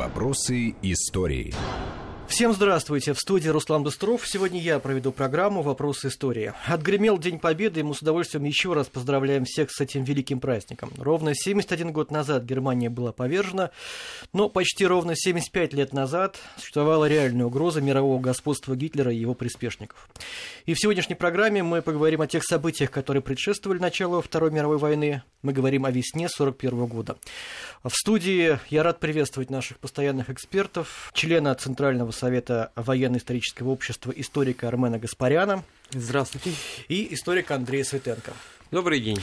Вопросы истории. Всем здравствуйте. В студии Руслан Дустров. Сегодня я проведу программу «Вопросы истории». Отгремел День Победы, и мы с удовольствием еще раз поздравляем всех с этим великим праздником. Ровно 71 год назад Германия была повержена, но почти ровно 75 лет назад существовала реальная угроза мирового господства Гитлера и его приспешников. И в сегодняшней программе мы поговорим о тех событиях, которые предшествовали началу Второй мировой войны. Мы говорим о весне 1941 года. В студии я рад приветствовать наших постоянных экспертов, члена Центрального Совета военно-исторического общества историка Армена Гаспаряна. Здравствуйте. И историка Андрея Светенко. Добрый день.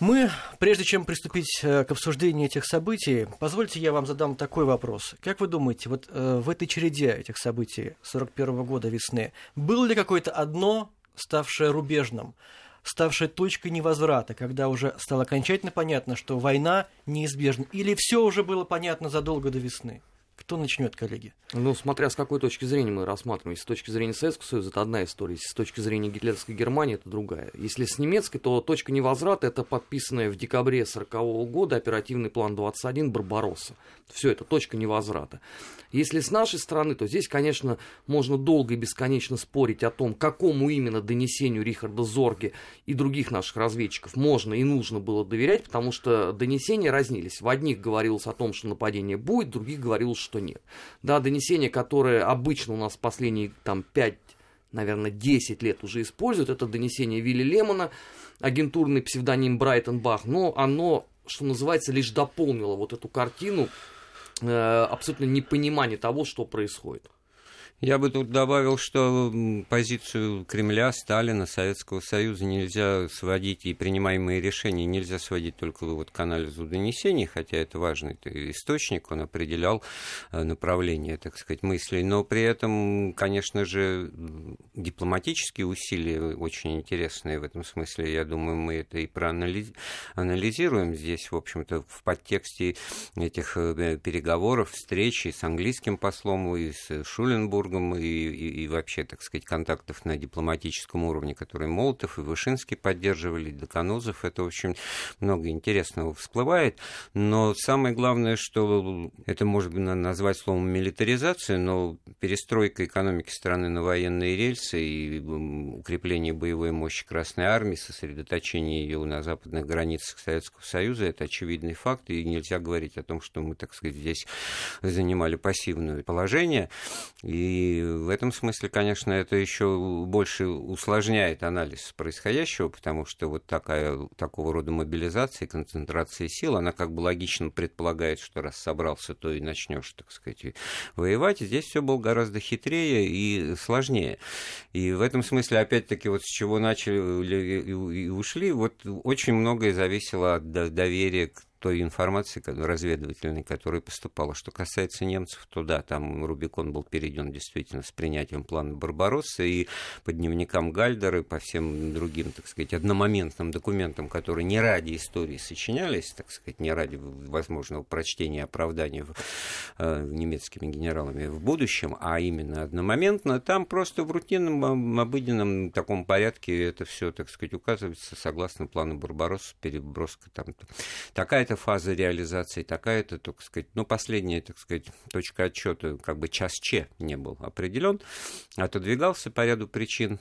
Мы, прежде чем приступить к обсуждению этих событий, позвольте я вам задам такой вопрос. Как вы думаете, вот в этой череде этих событий 1941 года весны было ли какое-то одно, ставшее рубежным, ставшее точкой невозврата, когда уже стало окончательно понятно, что война неизбежна? Или все уже было понятно задолго до весны? Кто начнет, коллеги? Ну, смотря с какой точки зрения мы рассматриваем. Если с точки зрения Советского Союза, это одна история. Если с точки зрения гитлеровской Германии, это другая. Если с немецкой, то точка невозврата — это подписанная в декабре 1940 года оперативный план 21 «Барбаросса». Все это точка невозврата. Если с нашей стороны, то здесь, конечно, можно долго и бесконечно спорить о том, какому именно донесению Рихарда Зорге и других наших разведчиков можно и нужно было доверять, потому что донесения разнились. В одних говорилось о том, что нападение будет, в других говорилось, что нет. Да, донесения, которые обычно у нас в последние 10 лет уже используют, это донесение Вилли Лемона, агентурный псевдоним Брайтон Бах, но оно, что называется, лишь дополнило вот эту картину абсолютно непонимания того, что происходит. Я бы тут добавил, что позицию Кремля, Сталина, Советского Союза нельзя сводить, и принимаемые решения нельзя сводить только вот к анализу донесений, хотя это важный источник, он определял направление, так сказать, мыслей. Но при этом, конечно же, дипломатические усилия очень интересные в этом смысле. Я думаю, мы это и проанализируем здесь, в общем-то, в подтексте этих переговоров, встреч с английским послом, и с Шуленбургом, и вообще, так сказать, контактов на дипломатическом уровне, которые Молотов и Вышинский поддерживали, и Деканозов. Это очень много интересного всплывает. Но самое главное, что это может быть назвать словом милитаризация, но перестройка экономики страны на военные рельсы и укрепление боевой мощи Красной Армии, сосредоточение ее на западных границах Советского Союза, это очевидный факт, и нельзя говорить о том, что мы, так сказать, здесь занимали пассивное положение. И в этом смысле, конечно, это еще больше усложняет анализ происходящего, потому что вот такого рода мобилизация, концентрация сил, она как бы логично предполагает, что раз собрался, то и начнешь, так сказать, воевать. Здесь все было гораздо хитрее и сложнее. И в этом смысле, опять-таки, вот с чего начали и ушли, вот очень многое зависело от доверия к той информации разведывательной, которая поступала. Что касается немцев, то да, там Рубикон был перейден действительно с принятием плана Барбароссы, и по дневникам Гальдера, и по всем другим, так сказать, одномоментным документам, которые не ради истории сочинялись, так сказать, не ради возможного прочтения и оправдания немецкими генералами в будущем, а именно одномоментно, там просто в рутинном, обыденном таком порядке это все, так сказать, указывается согласно плану Барбароссы, переброска там такая фаза реализации, такая-то, так сказать, ну, последняя, так сказать, точка отсчета, как бы час Ч не был определен, отодвигался по ряду причин.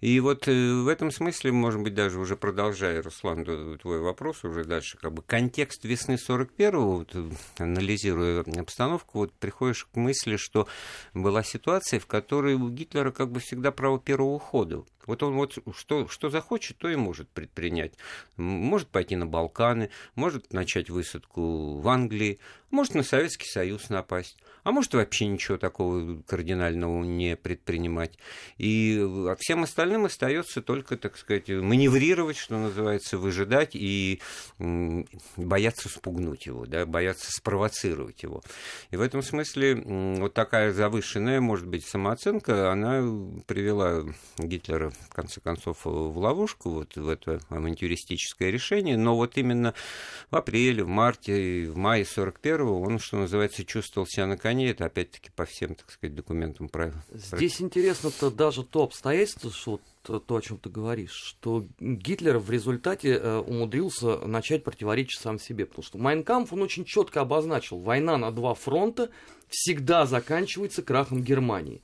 И вот в этом смысле, может быть, даже уже продолжая, Руслан, твой вопрос уже дальше, как бы контекст весны 41-го, вот, анализируя обстановку, вот приходишь к мысли, что была ситуация, в которой у Гитлера как бы всегда право первого хода. Вот он вот что захочет, то и может предпринять. Может пойти на Балканы, может начать высадку в Англии, может на Советский Союз напасть, а может вообще ничего такого кардинального не предпринимать. И всем остальным остается только, так сказать, маневрировать, что называется, выжидать и бояться спугнуть его, да, бояться спровоцировать его. И в этом смысле вот такая завышенная, может быть, самооценка, она привела Гитлера в конце концов, в ловушку, вот в это авантюристическое решение, но вот именно в апреле, в марте и в мае 41-го он, что называется, чувствовал себя на коне, это опять-таки по всем, так сказать, документам правил. Здесь интересно-то даже то обстоятельство, что то, о чем ты говоришь, что Гитлер в результате умудрился начать противоречить сам себе, потому что Mein Kampf он очень четко обозначил, война на два фронта всегда заканчивается крахом Германии.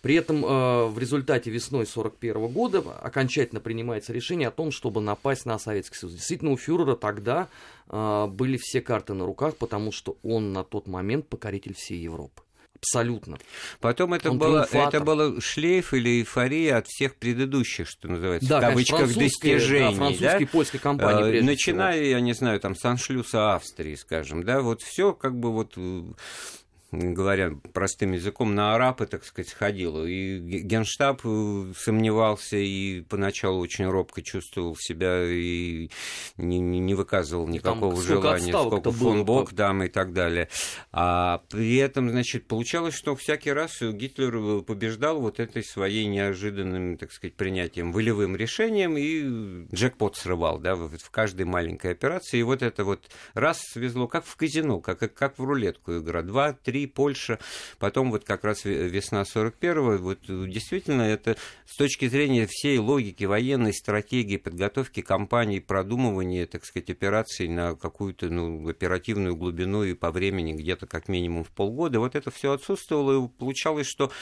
При этом в результате весной 1941 года окончательно принимается решение о том, чтобы напасть на Советский Союз. Действительно, у фюрера тогда были все карты на руках, потому что он на тот момент покоритель всей Европы. Абсолютно. Потом это было шлейф или эйфория от всех предыдущих, что называется, да, в кавычках, достижений. Да, французские, да? Польские компании. Начиная, всего, я не знаю, там, с аншлюса Австрии, скажем, да, вот все как бы вот, говоря простым языком, на арапы, так сказать, ходило. И Генштаб сомневался, и поначалу очень робко чувствовал себя, и не выказывал никакого там желания, сколько фон Бок, дам и так далее. А при этом, значит, получалось, что всякий раз Гитлер побеждал вот этой своей неожиданным, так сказать, принятием, волевым решением, и джекпот срывал, да, в каждой маленькой операции. И вот это вот раз свезло, как в казино, как в рулетку игра, 2-3, Польша, потом вот как раз весна 41-го, вот действительно это с точки зрения всей логики военной стратегии, подготовки кампании, продумывания, так сказать, операций на какую-то, ну, оперативную глубину и по времени где-то как минимум в полгода, вот это все отсутствовало, и получалось, что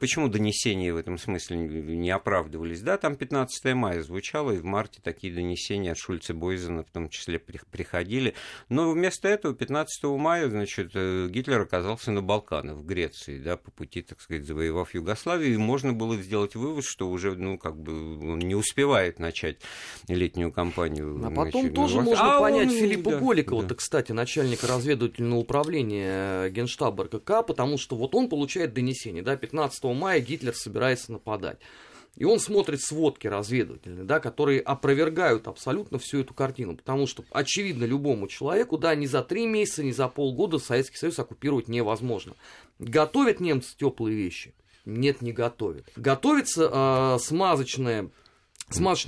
почему донесения в этом смысле не оправдывались, да, там 15 мая звучало, и в марте такие донесения от Шульца-Бойзена в том числе приходили, но вместо этого 15 мая, значит, Гитлер оказался на Балканах, в Греции, да, по пути, так сказать, завоевав Югославию, и можно было сделать вывод, что уже, ну, как бы он не успевает начать летнюю кампанию. А потом тоже можно понять Филиппа Голикова, да, кстати, начальника разведывательного управления Генштаба РКК, потому что вот он получает донесение, да, 15 мая Гитлер собирается нападать. И он смотрит сводки разведывательные, да, которые опровергают абсолютно всю эту картину. Потому что, очевидно, любому человеку, да, ни за 3 месяца, ни за полгода Советский Союз оккупировать невозможно. Готовят немцы теплые вещи? Нет, не готовят. Готовятся смазочные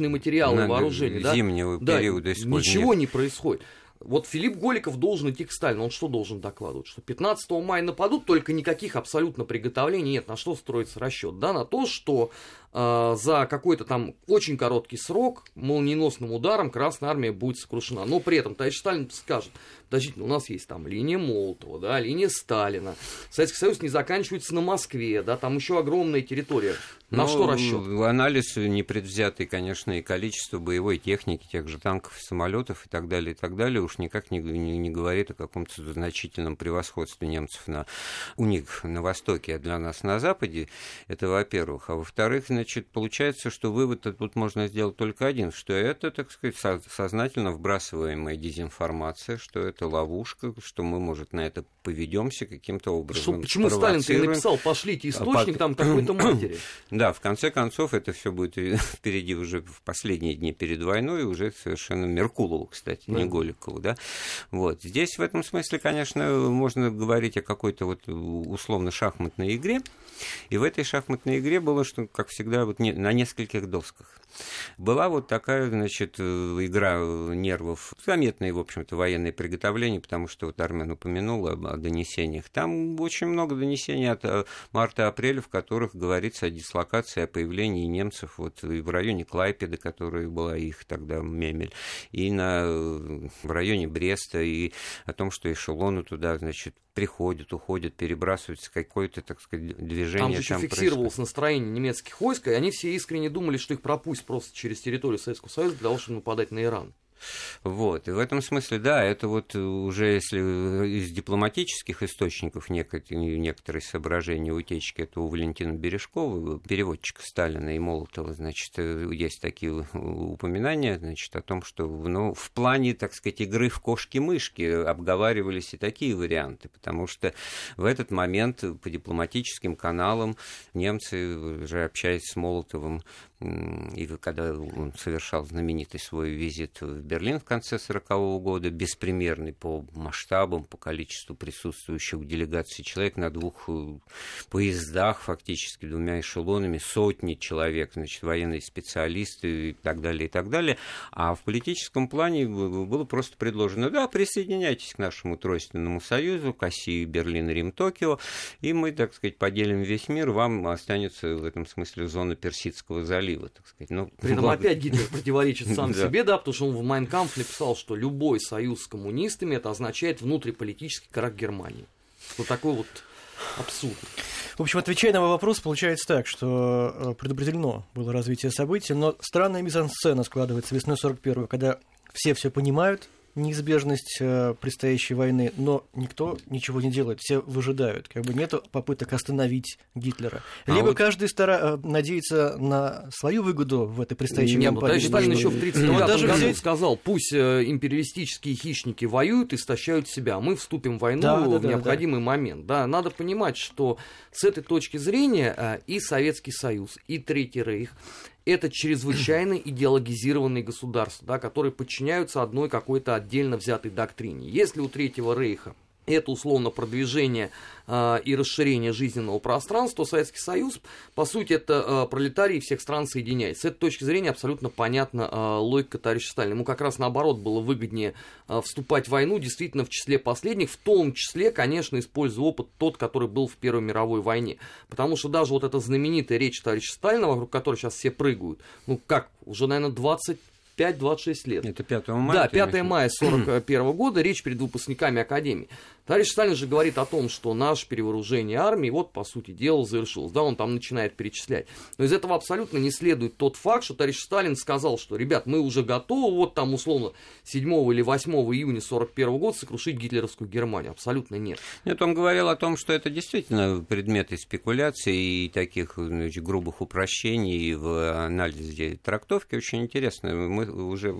материалы вооружения. Зимнего, да, периода использования. Ничего не происходит. Вот Филипп Голиков должен идти к Сталину. Он что должен докладывать? Что 15 мая нападут, только никаких абсолютно приготовлений нет. На что строится расчет? Да, на то, что за какой-то там очень короткий срок молниеносным ударом Красная Армия будет сокрушена. Но при этом товарищ Сталин скажет: подождите, у нас есть там линия Молотова, да, линия Сталина. Советский Союз не заканчивается на Москве, да, там еще огромная территория. На что расчет? Анализ непредвзятый, конечно, и количество боевой техники, тех же танков, самолетов и так далее, уж никак не говорит о каком-то значительном превосходстве немцев у них на Востоке, а для нас на Западе. Это во-первых. А во-вторых, значит, получается, что вывод тут можно сделать только один, что это, так сказать, сознательно вбрасываемая дезинформация, что это ловушка, что мы, может, на это поведемся каким-то образом. Почему Сталин-то и написал: пошлите источник там какой-то матери. Да, в конце концов, это все будет впереди уже в последние дни перед войной, уже совершенно Меркулову, кстати, не Голикову, да. Вот. Здесь в этом смысле, конечно, можно говорить о какой-то вот условно-шахматной игре, и в этой шахматной игре было, что, как всегда, вот на нескольких досках. Была вот такая, значит, игра нервов, заметные, в общем-то, военные приготовления, потому что вот Армен упомянул о донесениях. Там очень много донесений от марта-апреля, в которых говорится о дислокации, о появлении немцев вот и в районе Клайпеда, которая была их тогда мемель, и в районе Бреста, и о том, что эшелоны туда, значит, приходят, уходят, перебрасываются, какое-то, так сказать, движение. Там же еще фиксировалось настроение немецких войск, и они все искренне думали, что их пропустят просто через территорию Советского Союза для того, чтобы нападать на Иран. Вот, и в этом смысле, да, это вот уже если из дипломатических источников некоторые соображения утечки, это у Валентина Бережкова, переводчика Сталина и Молотова, значит, есть такие упоминания, значит, о том, что, ну, в плане, так сказать, игры в кошки-мышки обговаривались и такие варианты, потому что в этот момент по дипломатическим каналам немцы, уже общаясь с Молотовым, И когда он совершал знаменитый свой визит в Берлин в конце 40-го года, беспримерный по масштабам, по количеству присутствующих делегаций человек на двух поездах, фактически двумя эшелонами, сотни человек, значит, военные специалисты и так далее, и так далее. А в политическом плане было просто предложено, да, присоединяйтесь к нашему Тройственному Союзу, к оси Берлин, Рим, Токио, и мы, так сказать, поделим весь мир, вам останется в этом смысле зона Персидского залива. Так сказать. Ну, при этом опять Гитлер противоречит сам себе, да, потому что он в «Mein Kampf» написал, что любой союз с коммунистами это означает внутриполитический крах Германии. Вот такой вот абсурд. В общем, отвечая на мой вопрос, получается так, что предопределено было развитие событий, но странная мизансцена складывается весной 41-го, когда все понимают, неизбежность предстоящей войны, но никто ничего не делает, все выжидают, как бы нету попыток остановить Гитлера. Либо вот... каждый надеется на свою выгоду в этой предстоящей кампании. Товарищ Сталин еще в 1939 году сказал, пусть империалистические хищники воюют, истощают себя, мы вступим в войну в необходимый момент. Да, надо понимать, что с этой точки зрения и Советский Союз, и Третий Рейх это чрезвычайно идеологизированные государства, да, которые подчиняются одной какой-то отдельно взятой доктрине. Если у Третьего Рейха это условно продвижение и расширение жизненного пространства, Советский Союз, по сути, это пролетарии всех стран соединяется. С этой точки зрения абсолютно понятна логика товарища Сталина. Ему как раз наоборот было выгоднее вступать в войну, действительно, в числе последних, в том числе, конечно, используя опыт тот, который был в Первой мировой войне. Потому что даже вот эта знаменитая речь товарища Сталина, вокруг которой сейчас все прыгают, ну как, уже, наверное, 25-26 лет. Это 5 мая? Да, 5 мая 1941 года, речь перед выпускниками Академии. Товарищ Сталин же говорит о том, что наше перевооружение армии, вот, по сути дела, завершилось. Да, он там начинает перечислять. Но из этого абсолютно не следует тот факт, что товарищ Сталин сказал, что, ребят, мы уже готовы, вот там, условно, 7 или 8 июня 1941 года сокрушить гитлеровскую Германию. Абсолютно нет. Нет, он говорил о том, что это действительно предметы спекуляций и таких, значит, грубых упрощений в анализе трактовки. Очень интересно. Мы уже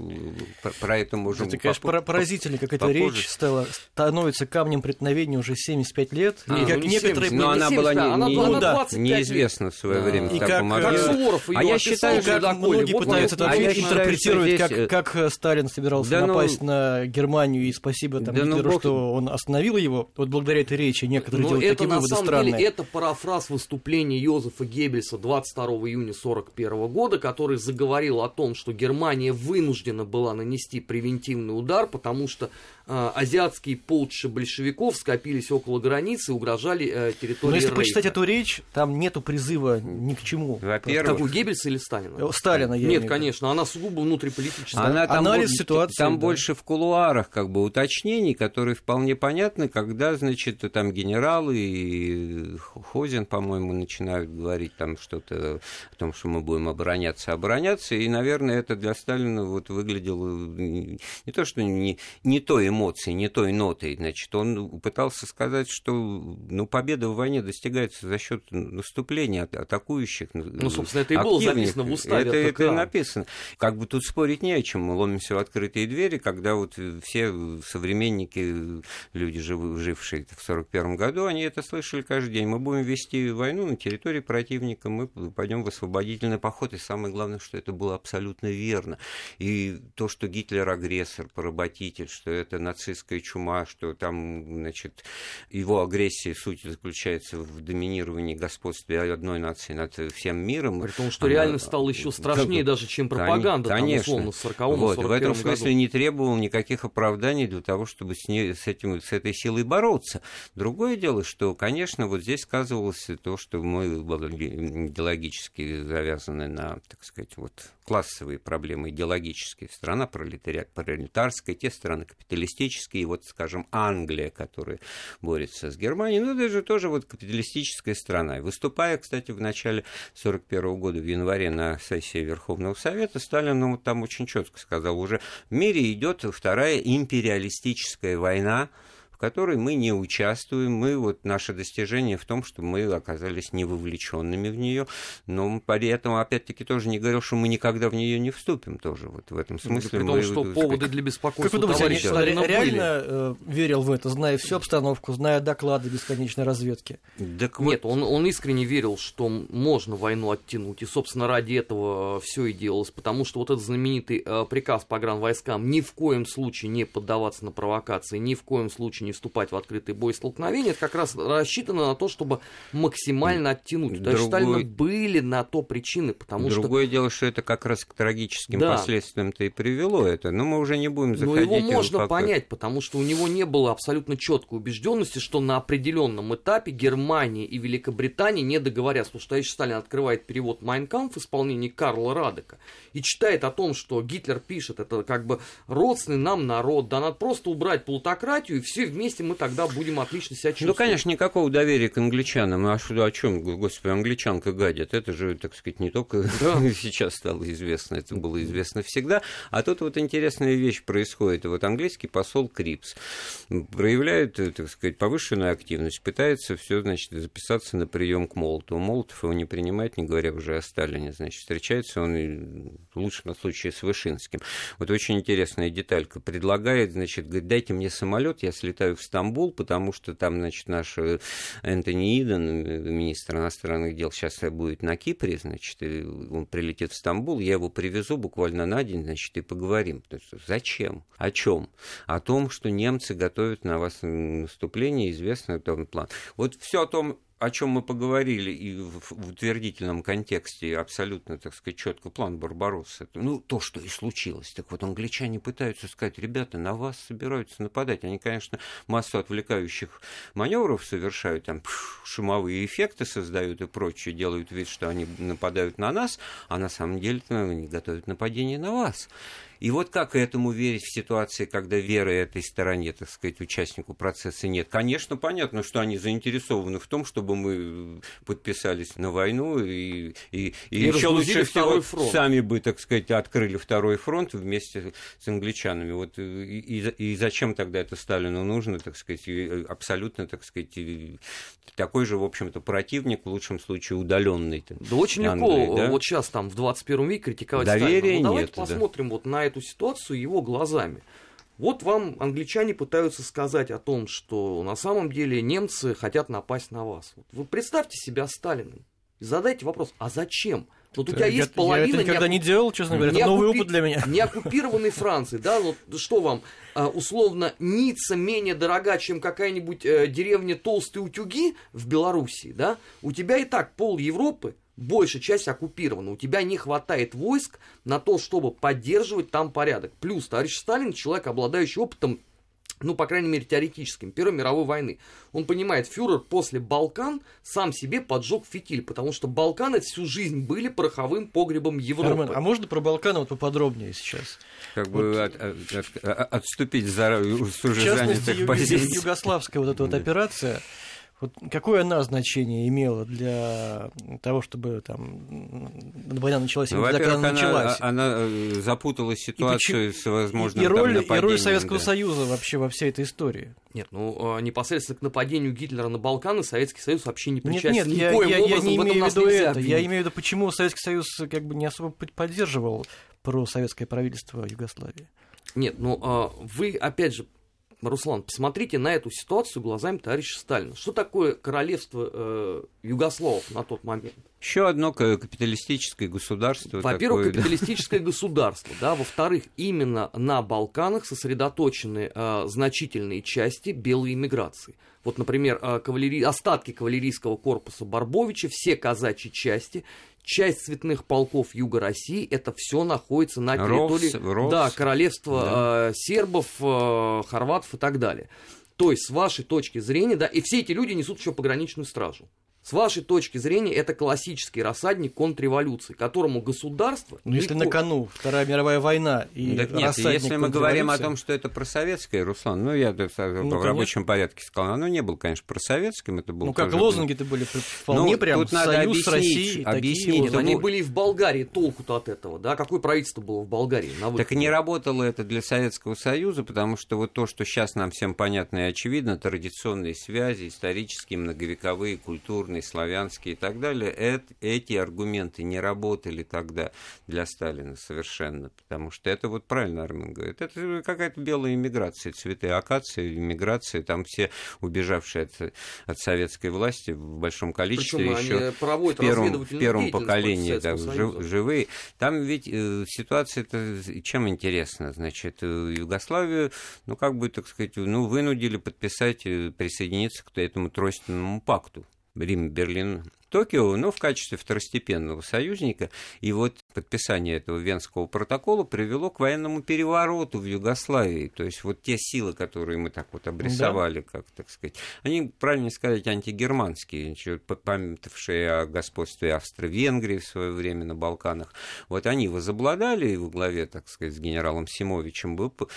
про это можем... Это, конечно, поразительно, как эта речь становится камнем преткновения уже 75 лет. А, как ну, не 70, но она 70, была неизвестна в свое время. И как Суворов ее описал, как многие пытаются это интерпретировать, как Сталин собирался напасть на Германию, и спасибо там Гитлеру, что он остановил его. Вот благодаря этой речи некоторые делают такие выводы странные. Это, на самом деле, это парафраз выступления Йозефа Геббельса 22 июня 1941 года, который заговорил о том, что Германия вынуждена была нанести превентивный удар, потому что азиатские полчища большевиков скопились около границы и угрожали территории Рейха. Но если почитать эту речь, там нету призыва ни к чему. Во-первых... Такой Геббельса или Сталина? Сталина, я имею в виду. Конечно, она сугубо внутриполитическая. Анализ ситуации. Там больше в кулуарах как бы уточнений, которые вполне понятны, когда, значит, там генералы и Хозин, по-моему, начинают говорить там что-то о том, что мы будем обороняться, и, наверное, это для Сталина вот выглядело не то, что не то эмоции, не той нотой, значит, он пытался сказать, что ну, победа в войне достигается за счет наступления атакующих, ну, собственно, это и было записано в уставе. Это написано. Как бы тут спорить не о чем, мы ломимся в открытые двери, когда вот все современники, люди, жившие в 1941 году, они это слышали каждый день. Мы будем вести войну на территории противника, мы пойдем в освободительный поход, и самое главное, что это было абсолютно верно. И то, что Гитлер агрессор, поработитель, что это нацистская чума, что там, значит, его агрессия, суть заключается в доминировании, господстве одной нации над всем миром. При том, что реально стало еще страшнее даже, чем пропаганда, конечно, там, условно, в 40-м, вот, 41-м году. В этом смысле не требовал никаких оправданий для того, чтобы с этой силой бороться. Другое дело, что, конечно, вот здесь сказывалось то, что мы идеологически завязаны на, так сказать, вот, классовые проблемы идеологические. Страна пролетарская, те страны капиталистические, и вот, скажем, Англия, которая борется с Германией, ну, даже тоже вот капиталистическая страна. И выступая, кстати, в начале 1941 года, в январе, на сессии Верховного Совета, Сталин, ну, там очень четко сказал, уже в мире идет вторая империалистическая война, которой мы не участвуем. Мы, вот наше достижение в том, что мы оказались не вовлеченными в нее, но при этом, опять-таки, тоже не говорил, что мы никогда в нее не вступим тоже. Вот в этом смысле. Потому что поводы для беспокойства. Как вы думаете, Сталин реально верил в это, зная всю обстановку, зная доклады бесконечной разведки? Нет, он искренне верил, что можно войну оттянуть, и, собственно, ради этого все и делалось, потому что вот этот знаменитый приказ погранвойскам ни в коем случае не поддаваться на провокации, ни в коем случае не вступать в открытый бой и столкновение, это как раз рассчитано на то, чтобы максимально оттянуть. Даже Сталина были на то причины, потому что... Другое дело, что это как раз к трагическим последствиям-то и привело это, но мы уже не будем заходить... Но его можно понять, потому что у него не было абсолютно четкой убежденности, что на определенном этапе Германия и Великобритания не договорятся, потому что товарищ Сталин открывает перевод «Майн кампф» в исполнении Карла Радека и читает о том, что Гитлер пишет, это как бы родственный нам народ, да надо просто убрать плутократию, и все вместе мы тогда будем отлично себя чувствовать. Ну, конечно, никакого доверия к англичанам, а о чем, господи, англичанка гадит, это же, так сказать, не только сейчас стало известно, это было известно всегда, а тут вот интересная вещь происходит, вот английский посол Крипс проявляет, так сказать, повышенную активность, пытается все, значит, записаться на прием к Молотову, Молотов его не принимает, не говоря уже о Сталине, значит, встречается он в лучшем случае с Вышинским. Вот очень интересная деталька. Предлагает, значит, говорит, дайте мне самолет, я слетаю в Стамбул, потому что там, значит, наш Энтони Иден, министр иностранных дел, сейчас будет на Кипре, значит, и он прилетит в Стамбул, я его привезу буквально на день, значит, и поговорим. Зачем? О чем? О том, что немцы готовят на вас наступление, известный там план. Вот все о том, о чем мы поговорили, и в утвердительном контексте абсолютно, так сказать, четко план Барбароссы. Ну, то, что и случилось. Так вот, англичане пытаются сказать, ребята, на вас собираются нападать. Они, конечно, массу отвлекающих маневров совершают, там шумовые эффекты создают и прочее, делают вид, что они нападают на нас, а на самом деле они готовят нападение на вас. И вот как этому верить в ситуации, когда веры этой стороне, так сказать, участнику процесса нет? Конечно, понятно, что они заинтересованы в том, чтобы мы подписались на войну и еще лучше всего сами бы, так сказать, открыли второй фронт вместе с англичанами. Вот, и зачем тогда это Сталину нужно, так сказать, абсолютно, так сказать, такой же, в общем-то, противник, в лучшем случае удаленный. Да очень легко, да? Вот сейчас там в 21 веке критиковать Сталина. Ну, давайте посмотрим вот на эту ситуацию его глазами. Вот вам англичане пытаются сказать о том, что на самом деле немцы хотят напасть на вас. Вот вы представьте себя Сталином и задайте вопрос, а зачем? Вот у тебя есть половина... Я это никогда не делал, честно говоря, это новый опыт для меня. Неоккупированной Франции, да, вот что вам, условно, Ницца менее дорога, чем какая-нибудь деревня Толстые Утюги в Белоруссии, да? У тебя и так пол Европы, большая часть оккупирована. У тебя не хватает войск на то, чтобы поддерживать там порядок. Плюс товарищ Сталин, человек, обладающий опытом, ну, по крайней мере, теоретическим, Первой мировой войны. Он понимает, фюрер после Балкан сам себе поджег фитиль, потому что Балканы всю жизнь были пороховым погребом Европы. Армен, а можно про Балканы вот поподробнее сейчас? Как вот бы отступить с уже занятых позиций. В частности, югославская вот эта вот операция... Вот какое она значение имела для того, чтобы там война началась, ну, когда она началась? Она запутала ситуацию с возможным нападением. И роль Советского Союза вообще во всей этой истории. Нет, ну непосредственно к нападению Гитлера на Балканы Советский Союз вообще не причастен. Нет, я не имею в виду это. Я имею в виду, почему Советский Союз как бы не особо поддерживал просоветское правительство Югославии. Нет, ну вы опять же, Руслан, посмотрите на эту ситуацию глазами товарища Сталина. Что такое королевство югославов на тот момент? Еще одно капиталистическое государство. Во-первых, такое, капиталистическое государство. Да? Во-вторых, именно на Балканах сосредоточены значительные части белой эмиграции. Вот, например, остатки кавалерийского корпуса Барбовича, все казачьи части, часть цветных полков Юга России, это все находится на территории королевства сербов, хорватов и так далее. То есть, с вашей точки зрения, да, и все эти люди несут еще пограничную стражу. С вашей точки зрения, это классический рассадник контрреволюции, которому государство... Ну, если на кону Вторая мировая война и так нет, если мы говорим о том, что это просоветское, Руслан, ну, я в рабочем порядке сказал, оно не было, конечно, просоветским, это было... Ну, как лозунги-то были вполне прям «Союз России» и такие лозунги. Они были и в Болгарии, толку-то от этого, да? Какое правительство было в Болгарии? Так и не работало это для Советского Союза, потому что вот то, что сейчас нам всем понятно и очевидно, традиционные связи, исторические, многовековые, культурные, славянские и так далее, эти аргументы не работали тогда для Сталина совершенно, потому что это вот правильно Армен говорит, это какая-то белая эмиграция, цветы акации, эмиграция, там все убежавшие от советской власти в большом количестве, еще в первом поколении да, живые. Там ведь ситуация-то чем интересна, значит, Югославию, ну как бы, так сказать, ну вынудили подписать, присоединиться к этому тройственному пакту. Рим, Берлин, Токио, но в качестве второстепенного союзника. И вот подписание этого Венского протокола привело к военному перевороту в Югославии. То есть вот те силы, которые мы так вот обрисовали, как, так сказать, они, правильно сказать, антигерманские, памятавшие о господстве Австро-Венгрии в свое время на Балканах. Вот они возобладали, и во главе, так сказать, с генералом Симовичем. 27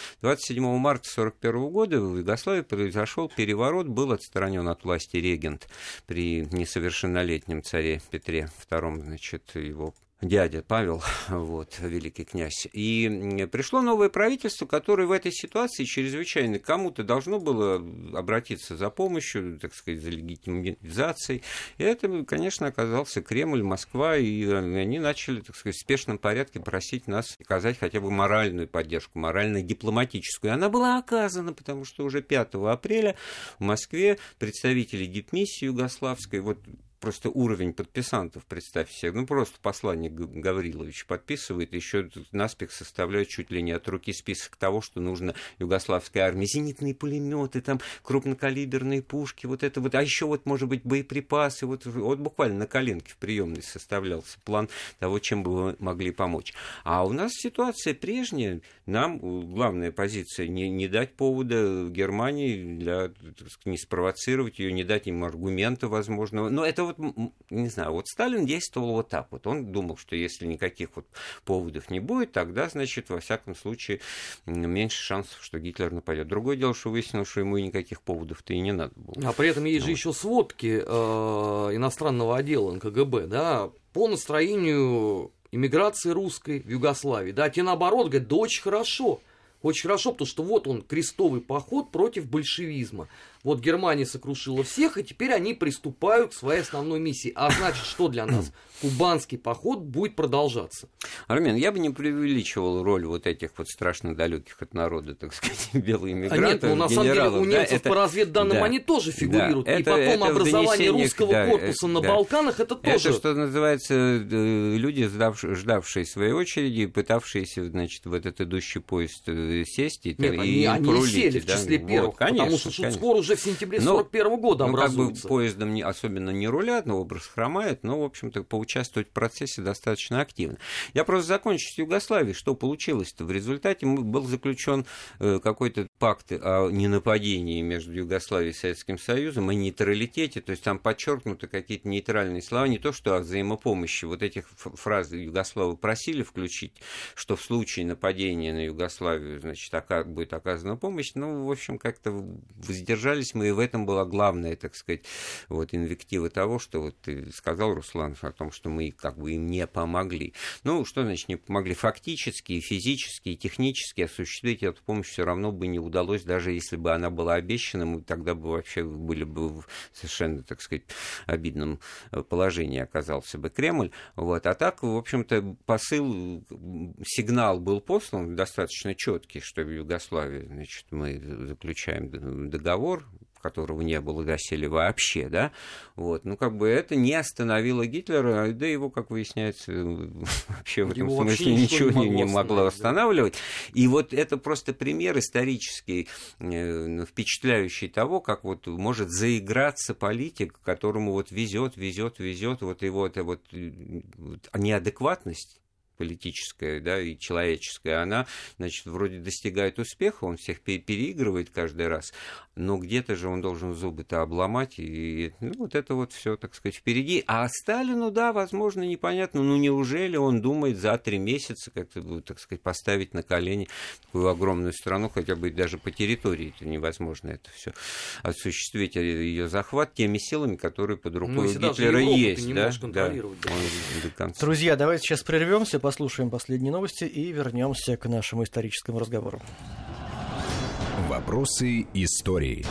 марта 1941 года в Югославии произошел переворот, был отстранен от власти регент при несовершеннолетии царе Петре II, значит, его дядя Павел, вот, великий князь. И пришло новое правительство, которое в этой ситуации чрезвычайно кому-то должно было обратиться за помощью, так сказать, за легитимизацией. И это, конечно, оказался Кремль, Москва, и они начали, так сказать, в спешном порядке просить нас оказать хотя бы моральную поддержку, морально-дипломатическую. Она была оказана, потому что уже 5 апреля в Москве представители дипмиссии югославской, вот, просто уровень подписантов, представьте себе, ну просто посланник Гаврилович подписывает, еще наспех составляет чуть ли не от руки список того, что нужно югославской армии. Зенитные пулеметы, там крупнокалиберные пушки, вот это вот, а еще вот, может быть, боеприпасы, вот буквально на коленке в приемной составлялся план того, чем бы мы могли помочь. А у нас ситуация прежняя, нам главная позиция не дать повода Германии, не спровоцировать ее, не дать им аргумента возможного, но это вот не знаю, вот Сталин действовал вот так вот. Он думал, что если никаких вот поводов не будет, тогда, значит, во всяком случае, меньше шансов, что Гитлер нападет. Другое дело, что выяснилось, что ему и никаких поводов-то и не надо было. А при этом есть же еще сводки иностранного отдела НКГБ, да, по настроению эмиграции русской в Югославии. Да, те наоборот говорят, да очень хорошо. Очень хорошо, потому что вот он, крестовый поход против большевизма. Вот Германия сокрушила всех, и теперь они приступают к своей основной миссии. А значит, что для нас? Кубанский поход будет продолжаться. Армен, я бы не преувеличивал роль вот этих вот страшно далеких от народа, так сказать, белых иммигрантов, нет, ну на самом деле у немцев по разведданным они тоже фигурируют. Да, и потом образование русского корпуса на Балканах, это тоже... Это, что называется, люди, ждавшие своей очереди, пытавшиеся, значит, в этот идущий поезд... сесть и пролить. Они сели в числе первых, вот, конечно, потому что Шуцкор уже в сентябре 1941 года образуется. Ну, как бы поездом особенно не рулят, но образ хромает, но, в общем-то, поучаствовать в процессе достаточно активно. Я просто закончу с Югославией. Что получилось-то? В результате был заключен какой-то пакт о ненападении между Югославией и Советским Союзом, о нейтралитете, то есть там подчеркнуты какие-то нейтральные слова, не то что о взаимопомощи. Вот этих фраз югославы просили включить, что в случае нападения на Югославию, значит, будет оказана помощь. Ну, в общем, как-то воздержались мы, и в этом была главная, так сказать, вот инвектива того, что вот ты сказал, Руслан, о том, что мы как бы им не помогли. Ну, что значит не помогли? Фактически, и физически, и технически осуществить эту помощь все равно бы не удалось, даже если бы она была обещана, мы тогда бы вообще были бы в совершенно, так сказать, обидном положении оказался бы Кремль. Вот. А так, в общем-то, посыл, сигнал был послан достаточно четко, что в Югославии, значит, мы заключаем договор, которого не было доселе вообще, да, вот, ну, как бы это не остановило Гитлера, да, его, как выясняется, вообще в этом смысле ничего не могло останавливать, да. И вот это просто пример исторический, впечатляющий того, как вот может заиграться политик, которому вот везет, вот его эта вот неадекватность, политическая, да, и человеческая, она, значит, вроде достигает успеха, он всех переигрывает каждый раз, но где-то же он должен зубы-то обломать, и вот это вот все, так сказать, впереди. А Сталину, да, возможно, непонятно, ну неужели он думает за 3 месяца как-то, так сказать, поставить на колени такую огромную страну, хотя бы даже по территории это невозможно это все осуществить, ее захват теми силами, которые под рукой Гитлера есть. Да? Да. Друзья, давайте сейчас прервемся, послушаем последние новости и вернемся к нашему историческому разговору. Вопросы истории.